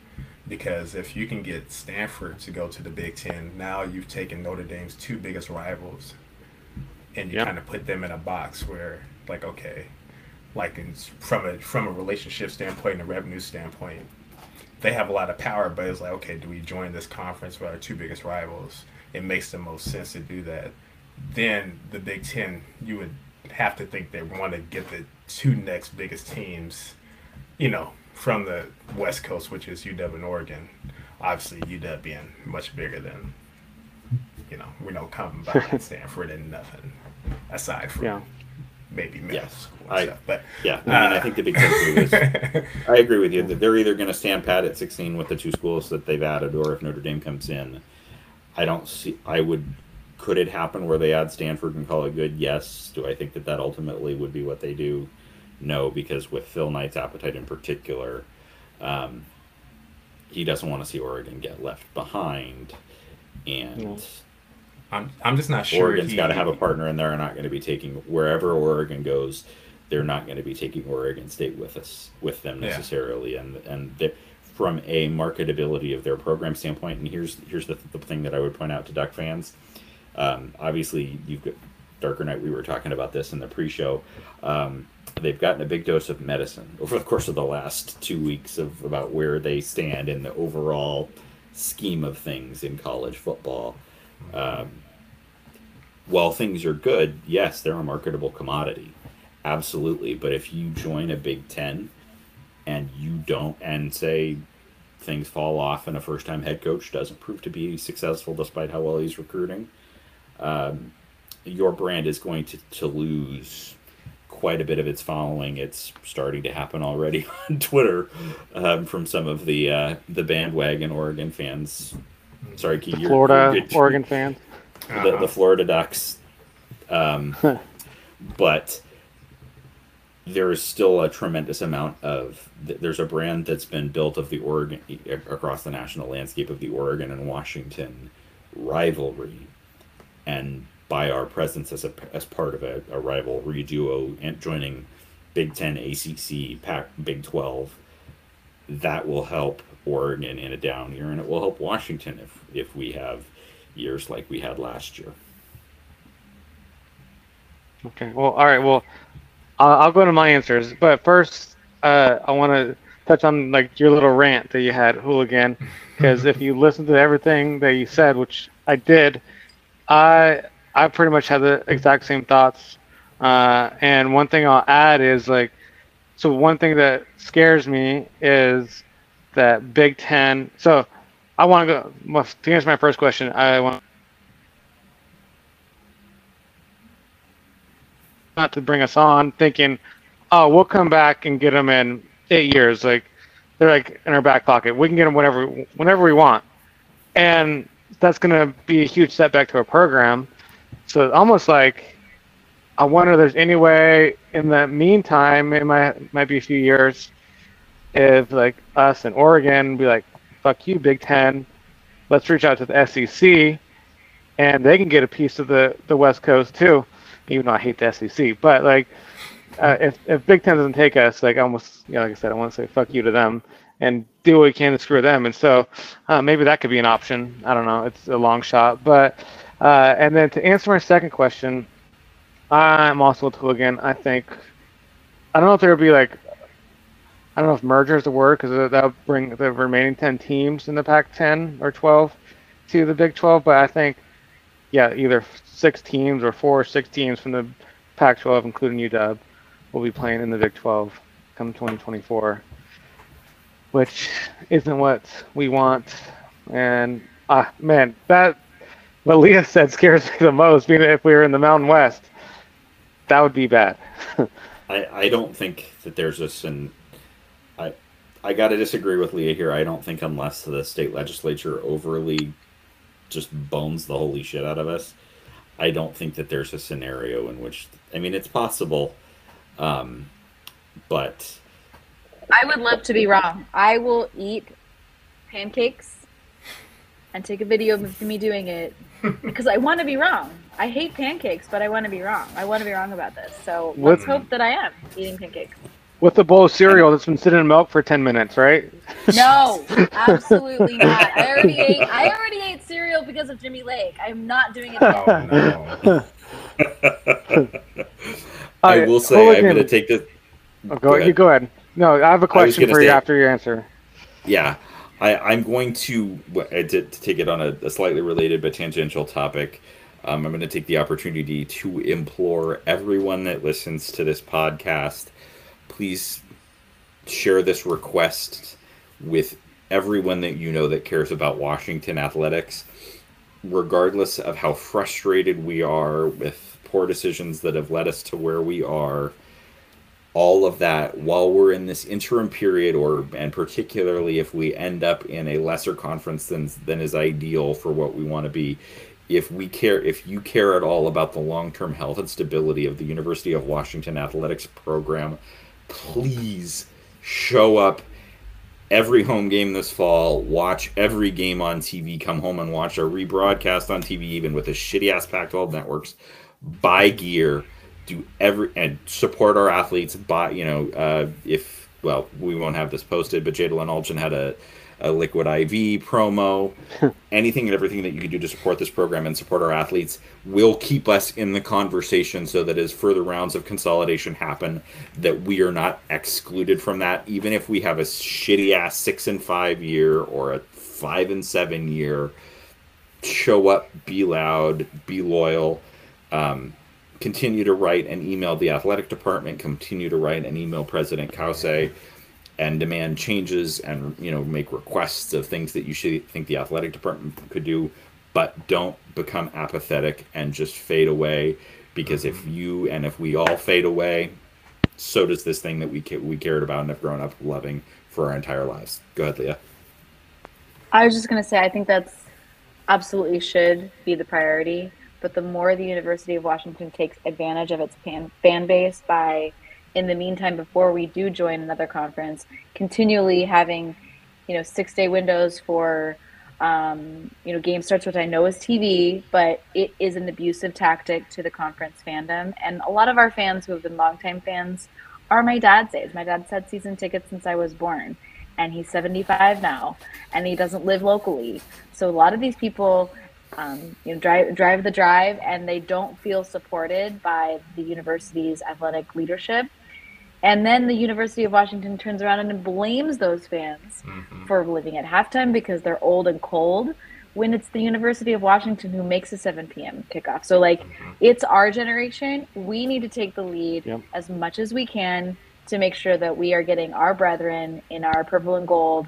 because if you can get Stanford to go to the Big Ten, now you've taken Notre Dame's two biggest rivals and you yep. kind of put them in a box where, like, okay, like in, from a from a relationship standpoint and a revenue standpoint, they have a lot of power, but it's like, okay, do we join this conference with our two biggest rivals? It makes the most sense to do that. Then the Big Ten, you would have to think they want to get the two next biggest teams, you know, from the West Coast, which is U W and Oregon. Obviously, U W being much bigger than, you know, we don't come by Stanford and nothing aside from yeah. maybe middle school and stuff. But yeah, I, mean, uh, I think the Big Ten is. I agree with you that they're either going to stand pat at sixteen with the two schools that they've added, or if Notre Dame comes in, I don't see. I would. Could it happen where they add Stanford and call it good? Yes. Do I think that that ultimately would be what they do? No, because with Phil Knight's appetite in particular, um, he doesn't want to see Oregon get left behind. And I'm I'm just not sure. Oregon's got to have a partner, and they're not going to be taking wherever Oregon goes. They're not going to be taking Oregon State with us with them necessarily. Yeah. And and from a marketability of their program standpoint, and here's here's the, the thing that I would point out to Duck fans. Um, obviously, you've got Darker Knight. We were talking about this in the pre-show. Um, they've gotten a big dose of medicine over the course of the last two weeks of about where they stand in the overall scheme of things in college football. Um, while things are good, yes, they're a marketable commodity, absolutely. But if you join a Big Ten and you don't, and say things fall off, and a first-time head coach doesn't prove to be successful despite how well he's recruiting. Um, your brand is going to, to lose quite a bit of its following. It's starting to happen already on Twitter um, from some of the uh, the bandwagon Oregon fans. Sorry, Key, the Florida you're, you're, Oregon fans, the, the Florida Ducks. Um, but there is still a tremendous amount of there's a brand that's been built of the Oregon across the national landscape of the Oregon and Washington rivalry. And by our presence as a as part of a, a rivalry duo and joining Big Ten, A C C, Pac, Big twelve, that will help Oregon in a down year, and it will help Washington if if we have years like we had last year. Okay. Well, all right. Well, I'll, I'll go to my answers, but first, uh, I want to touch on like your little rant that you had, Hooligan, because if you listen to everything that you said, which I did. I I pretty much had the exact same thoughts, uh, and one thing I'll add is like, so one thing that scares me is that Big Ten. So I want to go to answer my first question. I want not to bring us on thinking, oh, we'll come back and get them in eight years. Like they're like in our back pocket. We can get them whenever whenever we want, and that's going to be a huge setback to our program. So it's almost like I wonder if there's any way in the meantime, it might, might be a few years, if like us in Oregon be like, fuck you, Big Ten, let's reach out to the S E C and they can get a piece of the, the West Coast too, even though I hate the S E C. But like uh, if, if Big Ten doesn't take us, like almost, you know, like I said, I want to say fuck you to them and do what we can to screw them. And so uh, maybe that could be an option. I don't know. It's a long shot. But uh, and then to answer my second question, I'm also with Hooligan. I think, I don't know if there would be like, I don't know if merger is the word, because that would bring the remaining ten teams in the Pac ten or twelve to the Big twelve. But I think, yeah, either six teams or four or six teams from the Pac twelve, including U W, will be playing in the Big twelve come twenty twenty-four. Which isn't what we want. And, ah, man, that, what Leah said scares me the most, being if we were in the Mountain West, that would be bad. I, I don't think that there's this, and I, I got to disagree with Leah here. I don't think unless the state legislature overly just bones the holy shit out of us, I don't think that there's a scenario in which, I mean, it's possible, um, but... I would love to be wrong. I will eat pancakes and take a video of me doing it because I want to be wrong. I hate pancakes, but I want to be wrong. I want to be wrong about this. So let's what, hope that I am eating pancakes. With a bowl of cereal that's been sitting in milk for ten minutes, right? No, absolutely not. I already ate. I already ate cereal because of Jimmy Lake. I'm not doing it again. Oh, no. I will say Hooligan. I'm going to take this. Oh, go, go ahead. You go ahead. No, I have a question for you say, after your answer. Yeah, I, I'm going to, to to take it on a, a slightly related but tangential topic. Um, I'm going to take the opportunity to implore everyone that listens to this podcast. Please share this request with everyone that you know that cares about Washington athletics, regardless of how frustrated we are with poor decisions that have led us to where we are. All of that while we're in this interim period, or and particularly if we end up in a lesser conference than than is ideal for what we want to be. If we care, if you care at all about the long-term health and stability of the University of Washington athletics program, please show up every home game this fall, watch every game on T V, come home and watch a rebroadcast on T V, even with the shitty-ass Pac twelve networks, buy gear, do every, and support our athletes, buy, you know, uh, if, well, we won't have this posted, but Jadalyn Algin had a, a Liquid I V promo, anything and everything that you can do to support this program and support our athletes will keep us in the conversation so that as further rounds of consolidation happen, that we are not excluded from that, even if we have a shitty ass six and five year or a five and seven year. Show up, be loud, be loyal, um, continue to write and email the athletic department, continue to write and email President Kause, and demand changes and, you know, make requests of things that you should think the athletic department could do, but don't become apathetic and just fade away, because if you and if we all fade away, so does this thing that we we cared about and have grown up loving for our entire lives. Go ahead, Leah. I was just going to say, I think that's absolutely should be the priority, but the more the University of Washington takes advantage of its fan, fan base by, in the meantime, before we do join another conference, continually having, you know, six day windows for, um, you know, game starts, which I know is T V, but it is an abusive tactic to the conference fandom. And a lot of our fans who have been longtime fans are my dad's age. My dad's had season tickets since I was born, and he's seventy-five now, and he doesn't live locally. So a lot of these people, Um, you know, drive drive the drive, and they don't feel supported by the university's athletic leadership. And then the University of Washington turns around and blames those fans mm-hmm. for living at halftime because they're old and cold, when it's the University of Washington who makes a seven p.m. kickoff. So, like, mm-hmm. it's our generation. We need to take the lead yep. as much as we can to make sure that we are getting our brethren in our purple and gold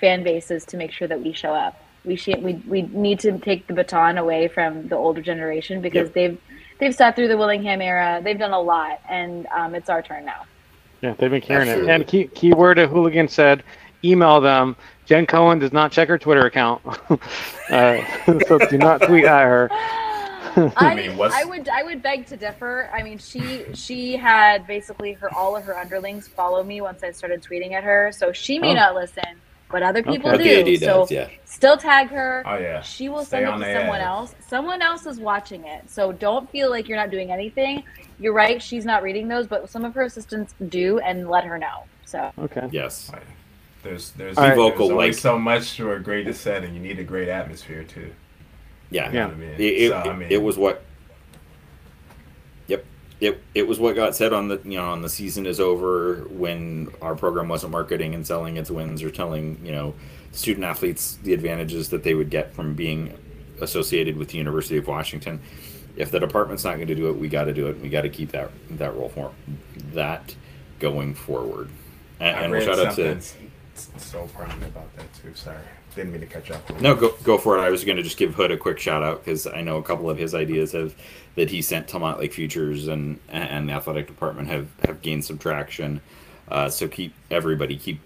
fan bases to make sure that we show up. We should, we we need to take the baton away from the older generation, because yep. they've they've sat through the Willingham era. They've done a lot, and um, it's our turn now. Yeah, they've been carrying Absolutely. it. And key keyword a hooligan said, email them. Jen Cohen does not check her Twitter account, uh, so do not tweet at her. I, mean, I would I would beg to differ. I mean, she she had basically her all of her underlings follow me once I started tweeting at her, so she may oh. not listen. But other people okay. do, so does, yeah. still tag her. Oh, yeah. She will Stay send it to someone ad. else. Someone else is watching it, so don't feel like you're not doing anything. You're right, she's not reading those, but some of her assistants do, and let her know. So okay, yes, right. there's there's, there's vocal there's only like so much to a great set, and you need a great atmosphere too. Yeah, you know yeah. What I mean? It, it, so, I mean, it was what. Yep. It it was what got said on the you know on the season is over when our program wasn't marketing and selling its wins or telling you know student athletes the advantages that they would get from being associated with the University of Washington. If the department's not going to do it, we got to do it. We got to keep that that role for that going forward. And, I and read shout out to so proud about that too. Sorry, didn't mean to catch up. No, go go for it. I was going to just give Hood a quick shout out because I know a couple of his ideas have. that he sent to Montlake Futures and and the athletic department have, have gained some traction. Uh, so keep everybody keep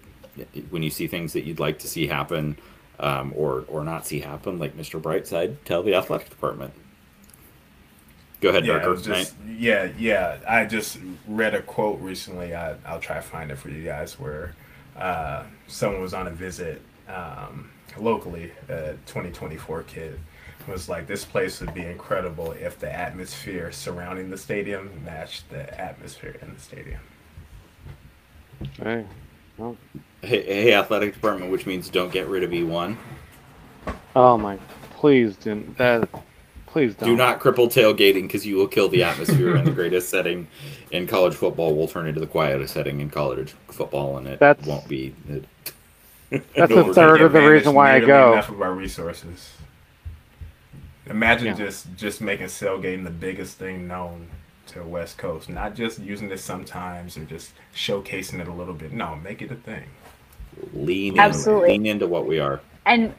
when you see things that you'd like to see happen um, or or not see happen, like Mister Brightside, tell the athletic department. Go ahead, yeah, Darker. Just, yeah, yeah. I just read a quote recently. I, I'll try to find it for you guys where uh, someone was on a visit um, locally, a twenty twenty-four kid. Was like, this place would be incredible if the atmosphere surrounding the stadium matched the atmosphere in the stadium. Hey. Well. Hey, hey, athletic department, which means don't get rid of E one. Oh my! Please don't. Uh, please don't. Do not cripple tailgating, because you will kill the atmosphere in the greatest setting in college football. Will turn into the quietest setting in college football, and it that's, won't be. It, that's a third of the reason why I go. Enough of our resources. Imagine yeah. just just making tailgating the biggest thing known to the West Coast. Not just using this sometimes or just showcasing it a little bit. No, make it a thing. Lean Absolutely. In, lean into what we are. And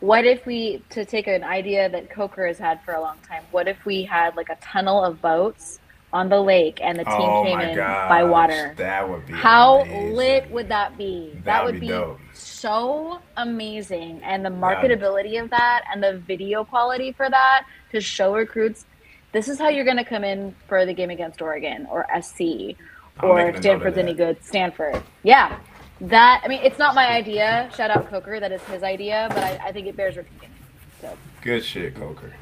what if we, to take an idea that Coker has had for a long time, what if we had like a tunnel of boats on the lake and the team oh came in gosh, by water? That would be How amazing. Lit would that be? That, that would be, be dope. So amazing. And the marketability yeah. of that and the video quality for that to show recruits, this is how you're going to come in for the game against Oregon or S C or if Stanford's any good, Stanford. Yeah. That, I mean, it's not my idea. Shout out Coker. That is his idea, but I, I think it bears repeating. So. Good shit, Coker.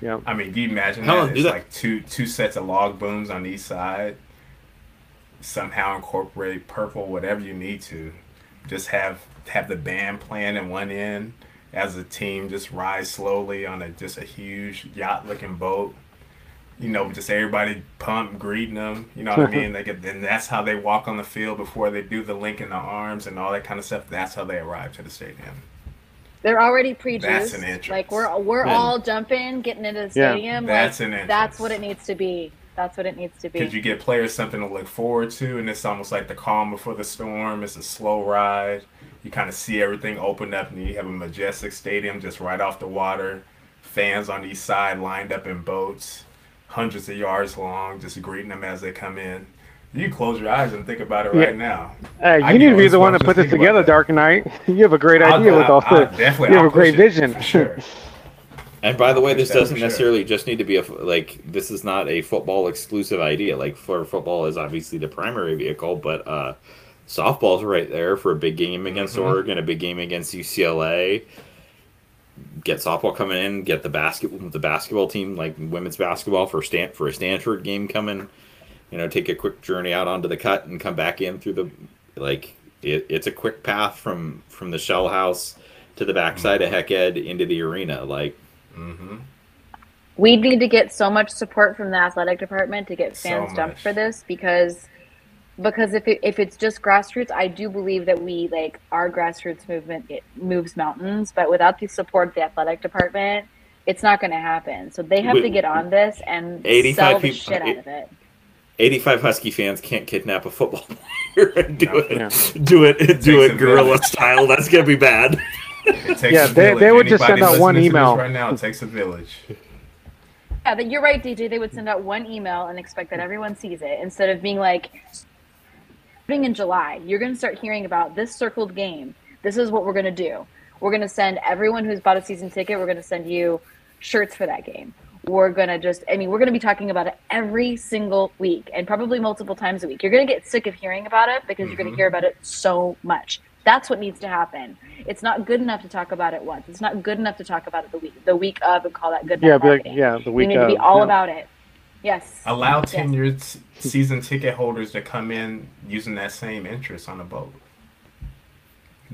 Yeah. I mean, do you imagine that? It's like two two sets of log booms on each side. Somehow incorporate purple, whatever you need to. Just have have the band playing in one end as a team just rise slowly on a just a huge yacht-looking boat. You know, just everybody pump, greeting them. You know what I mean? They get, and that's how they walk on the field before they do the link in the arms and all that kind of stuff. That's how they arrive to the stadium. They're already pre-juiced. That's an entrance. Like we're we're yeah. all jumping, getting into the stadium. Yeah. That's like, an entrance. That's what it needs to be. That's what it needs to be. Because you get players something to look forward to, and it's almost like the calm before the storm. It's a slow ride. You kind of see everything open up, and you have a majestic stadium just right off the water. Fans on each side lined up in boats. Hundreds of yards long, just greeting them as they come in. You close your eyes and think about it yeah. right now. Hey, you I need to be the one that put this together, Dark Knight. You have a great I'll, idea I'll, with all I'll, this. Definitely, you have I'll a great vision. For sure. And by the way, this doesn't necessarily sure. just need to be a like. This is not a football exclusive idea. Like for football is obviously the primary vehicle, but uh, softball's right there for a big game against mm-hmm. Oregon, a big game against U C L A. Get softball coming in. Get the basketball, the basketball team, like women's basketball for Stan for a Stanford game coming. You know, take a quick journey out onto the cut and come back in through the like. It, it's a quick path from from the shell house to the backside mm-hmm. of Heck Ed into the arena. Like, mm-hmm. we need to get so much support from the athletic department to get fans so jumped for this because because if it, if it's just grassroots, I do believe that we like our grassroots movement it moves mountains, but without the support of the athletic department, it's not going to happen. So they have we, to get on this and sell the people, shit out of it. eighty-five Husky fans can't kidnap a football player and do no, it, no. do it, it do it guerrilla style. That's going to be bad. It takes yeah, they, they would Anybody just send out one email right now. It takes a village. Yeah, but you're right, D J. They would send out one email and expect that everyone sees it instead of being like. In July, you're going to start hearing about this circled game. This is what we're going to do. We're going to send everyone who's bought a season ticket, we're going to send you shirts for that game. We're going to just, I mean, we're going to be talking about it every single week and probably multiple times a week. You're going to get sick of hearing about it because mm-hmm. you're going to hear about it so much. That's what needs to happen. It's not good enough to talk about it once. It's not good enough to talk about it the week, the week of and call that good enough. Yeah, like, yeah, the week of. You need to be all yeah. about it. Yes. Allow tenured yes. season ticket holders to come in using that same interest on the boat.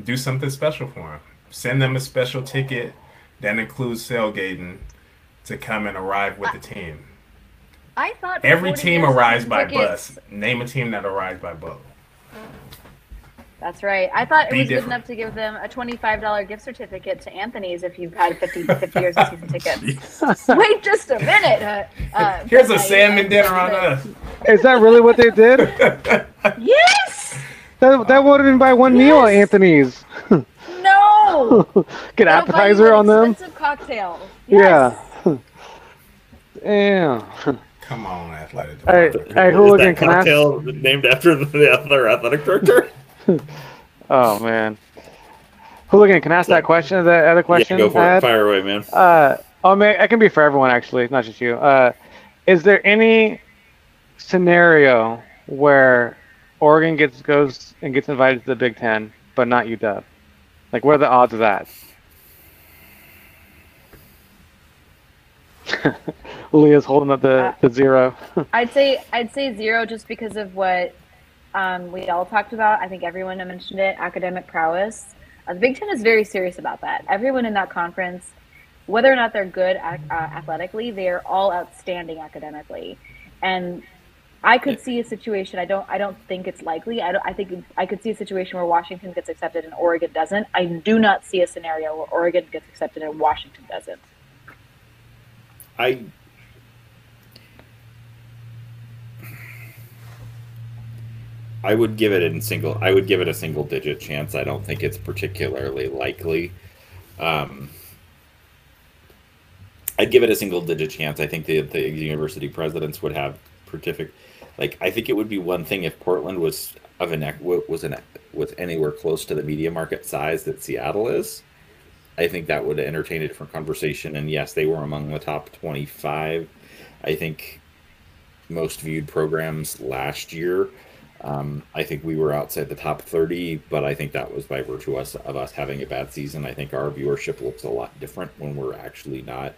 Do something special for them. Send them a special ticket that includes tailgating to come and arrive with I, the team. I thought every team arrives by tickets. Bus. Name a team that arrives by boat. That's right. I thought Be it was different. Good enough to give them a twenty-five dollars gift certificate to Anthony's if you've had fifty, fifty years of season tickets. Wait just a minute. Uh, uh, Here's a salmon I, dinner on us. Is that really what they did? Yes! That, that would have been by one yes. meal at Anthony's. No! Get an appetizer on them. Expensive cocktail. Yes. Yeah. Damn. Come on, athletic director. Hey, Hooligan, can I... Is that cocktail named after the other athletic director? Oh man, Hooligan! Can I ask that question? The other question? Yeah, go for it. Fire away, man. Uh, oh man, it can be for everyone actually, not just you. Uh, is there any scenario where Oregon gets goes and gets invited to the Big Ten, but not U W? Like, what are the odds of that? Leah's holding up the, uh, the zero. I'd say I'd say zero just because of what Um, we all talked about, I think everyone mentioned it, academic prowess. Uh, the Big Ten is very serious about that. Everyone in that conference, whether or not they're good uh, athletically, they are all outstanding academically. And I could see a situation. I don't. I don't think it's likely. I don't. I think I could see a situation where Washington gets accepted and Oregon doesn't. I do not see a scenario where Oregon gets accepted and Washington doesn't. I. I would give it in single. I would give it a single digit chance. I don't think it's particularly likely. Um, I'd give it a single digit chance. I think the the university presidents would have particular. Like, I think it would be one thing if Portland was of an was an was anywhere close to the media market size that Seattle is. I think that would entertain a different conversation. And yes, they were among the top twenty-five. I think most viewed programs last year. Um, I think we were outside the top thirty, but I think that was by virtue of us, of us having a bad season. I think our viewership looks a lot different when we're actually not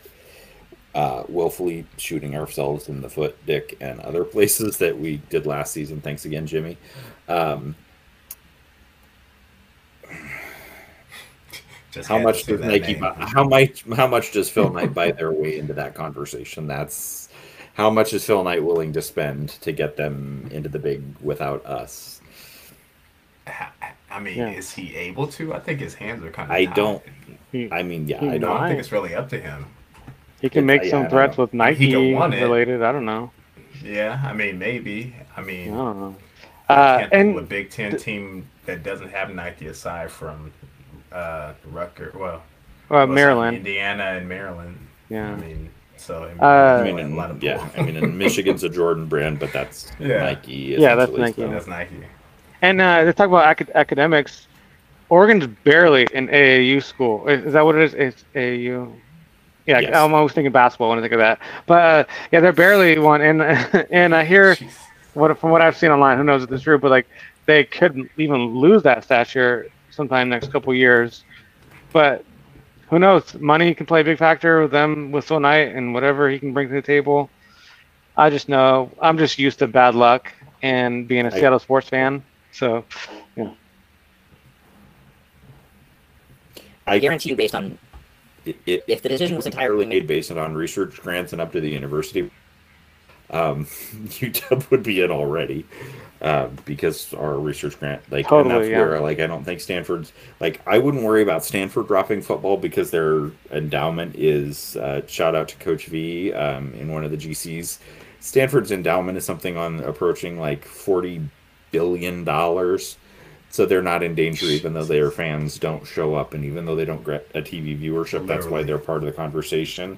Uh, willfully shooting ourselves in the foot, dick, and other places that we did last season. Thanks again, Jimmy. Um, Just how much does Nike buy, how much how much does Phil Knight buy their way into that conversation? That's how much is Phil Knight willing to spend to get them into the big without us? I mean, yeah. Is he able to? I think his hands are kind of. I tied. don't. I mean, yeah, he I don't might. think it's really up to him. He can make yeah, some threats with Nike related. I don't know. Yeah, I mean, maybe. I mean, I don't know. Uh, I can't and think of a Big Ten th- team that doesn't have Nike aside from uh, Rutgers. Well, uh, Maryland, Indiana, and Maryland. Yeah. I mean, so in uh, I mean, in, a lot of yeah. I mean, in Michigan's a Jordan brand, but that's yeah. Nike. Yeah, that's Nike. So. That's Nike. And uh, let's talk about ac- academics. Oregon's barely an A A U school. Is that what it is? It's A A U. Yeah, yes. I'm always thinking basketball when I think of that. But uh, yeah, they're barely one, and and I hear Jeez. what from what I've seen online. Who knows if it's true? But like, they could even lose that stature sometime next couple years. But who knows? Money can play a big factor with them with Phil Knight and whatever he can bring to the table. I just know I'm just used to bad luck and being a Seattle sports fan. So yeah, I guarantee you, based on. It, it, if the decision was entirely made based on research grants and up to the university, um, U W would be in already uh, because our research grant, like, totally, and that's yeah. where, like, I don't think Stanford's, like, I wouldn't worry about Stanford dropping football because their endowment is, uh, shout out to Coach V um, in one of the G Cs. Stanford's endowment is something on approaching like forty billion dollars. So they're not in danger, even though their fans don't show up, and even though they don't get a T V viewership, that's why they're part of the conversation.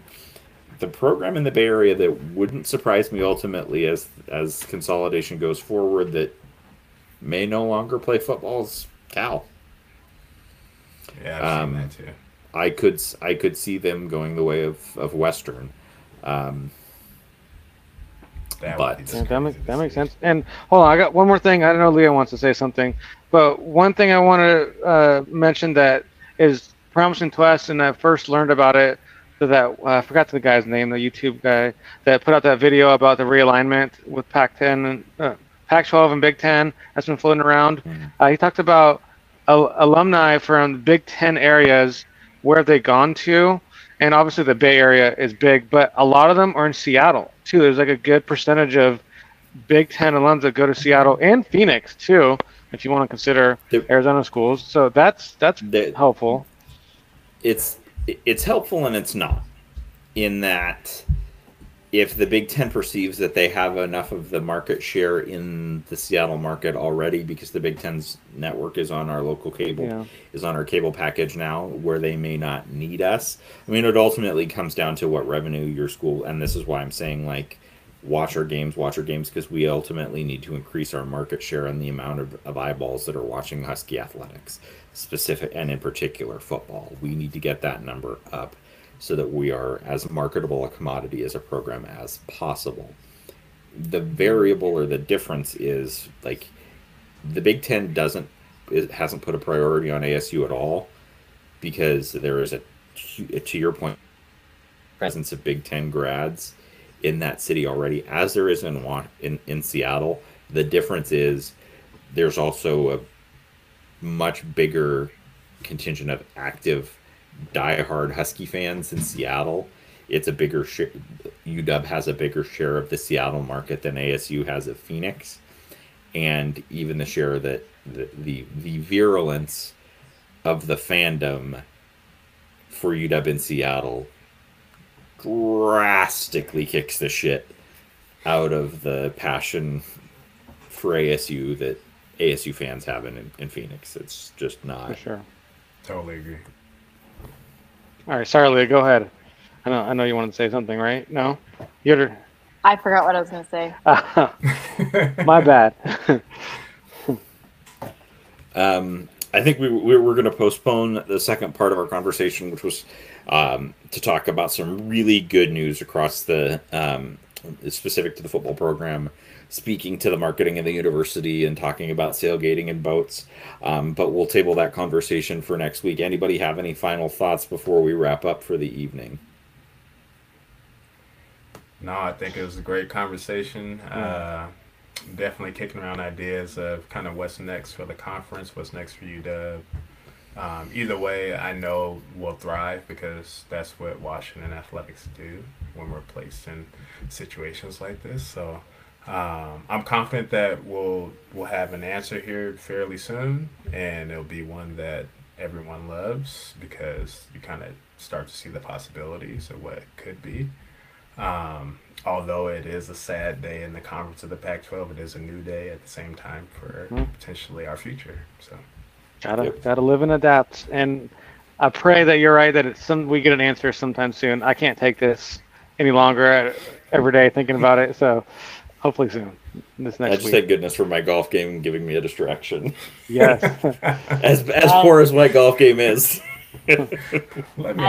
The program in the Bay Area that wouldn't surprise me ultimately, as as consolidation goes forward, that may no longer play football is Cal. Yeah, I've um, seen that too. I could I could see them going the way of of Western. Um, That, but, yeah, that, makes, that makes sense. And hold on, I got one more thing. I don't know, Leah wants to say something, but one thing I want to uh, mention that is promising to us, and I first learned about it so that uh, I forgot the guy's name, the YouTube guy that put out that video about the realignment with Pac ten, uh, Pac twelve, and Big Ten that's been floating around. Mm-hmm. Uh, he talked about al- alumni from the Big Ten areas, where have they gone to? And obviously the Bay Area is big, but a lot of them are in Seattle too. There's like a good percentage of Big Ten alums that go to Seattle and Phoenix too, if you want to consider the Arizona schools. So that's that's the, helpful. It's it's helpful and it's not, in that if the Big Ten perceives that they have enough of the market share in the Seattle market already, because the Big Ten's network is on our local cable, yeah. is on our cable package now, where they may not need us. I mean, it ultimately comes down to what revenue your school, and this is why I'm saying, like, watch our games, watch our games, because we ultimately need to increase our market share and the amount of, of eyeballs that are watching Husky athletics, specific and in particular football. We need to get that number up so that we are as marketable a commodity as a program as possible. The variable or the difference is, like, the Big Ten doesn't, it hasn't put a priority on A S U at all, because there is a, to your point, presence of Big Ten grads in that city already, as there is in in, in Seattle. The difference is there's also a much bigger contingent of active diehard Husky fans in Seattle. It's a bigger share. U W has a bigger share of the Seattle market than A S U has of Phoenix. And even the share that the, the, the virulence of the fandom for U W in Seattle drastically kicks the shit out of the passion for A S U that A S U fans have in, in Phoenix. It's just not. For sure. Totally agree. All right, sorry, Leah, go ahead. I know, I know you wanted to say something, right? No? You had her... I forgot what I was going to say. Uh, my bad. um, I think we, we were going to postpone the second part of our conversation, which was um, to talk about some really good news across the, um, specific to the football program, speaking to the marketing of the university and talking about sailgating and boats. Um, but we'll table that conversation for next week. Anybody have any final thoughts before we wrap up for the evening? No, I think it was a great conversation. Uh, definitely kicking around ideas of kind of what's next for the conference, what's next for U W. Um, either way, I know we'll thrive because that's what Washington athletics do when we're placed in situations like this. So um, I'm confident that we'll we'll have an answer here fairly soon, and it'll be one that everyone loves because you kind of start to see the possibilities of what it could be. Um, although it is a sad day in the conference of the Pac twelve, it is a new day at the same time for mm-hmm. potentially our future. So, gotta yep. gotta live and adapt. And I pray that you're right that it's some we get an answer sometime soon. I can't take this any longer every day thinking about it. So, hopefully soon. This next week. I just week. Thank goodness for my golf game giving me a distraction. Yes. as as um, poor as my golf game is. And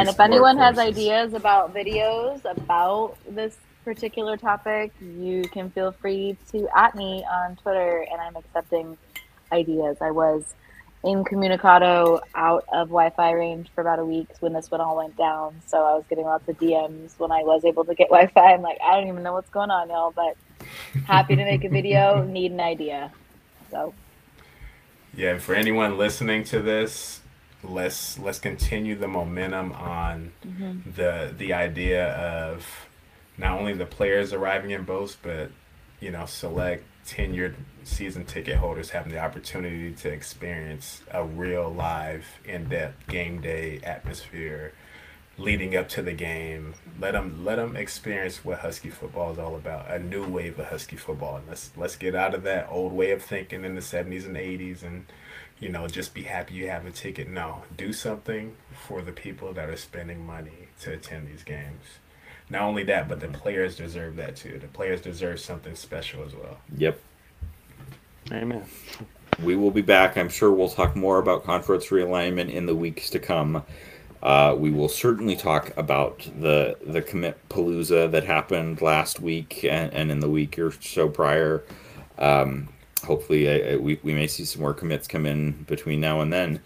if anyone has ideas about videos about this particular topic, you can feel free to at me on Twitter, and I'm accepting ideas. I was incommunicado out of Wi-Fi range for about a week when this one all went down, so I was getting lots of D Ms when I was able to get Wi-Fi. I'm like, I don't even know what's going on, y'all, but happy to make a video, need an idea. So yeah, for anyone listening to this, Let's let's continue the momentum on mm-hmm. the the idea of not only the players arriving in boats, but you know, select tenured season ticket holders having the opportunity to experience a real live, in-depth game day atmosphere leading up to the game. Let them let them experience what Husky football is all about, a new wave of Husky football. And let's let's get out of that old way of thinking in the seventies and eighties and. You know, just be happy you have a ticket. No, do something for the people that are spending money to attend these games. Not only that, but the players deserve that too. The players deserve something special as well. Yep. Amen. We will be back. I'm sure we'll talk more about conference realignment in the weeks to come. Uh, we will certainly talk about the the commit palooza that happened last week and, and in the week or so prior. Um, Hopefully, I, I, we, we may see some more commits come in between now and then.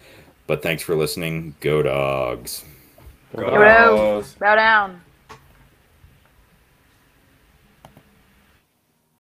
But thanks for listening. Go Dogs. Go Dogs. Bow down.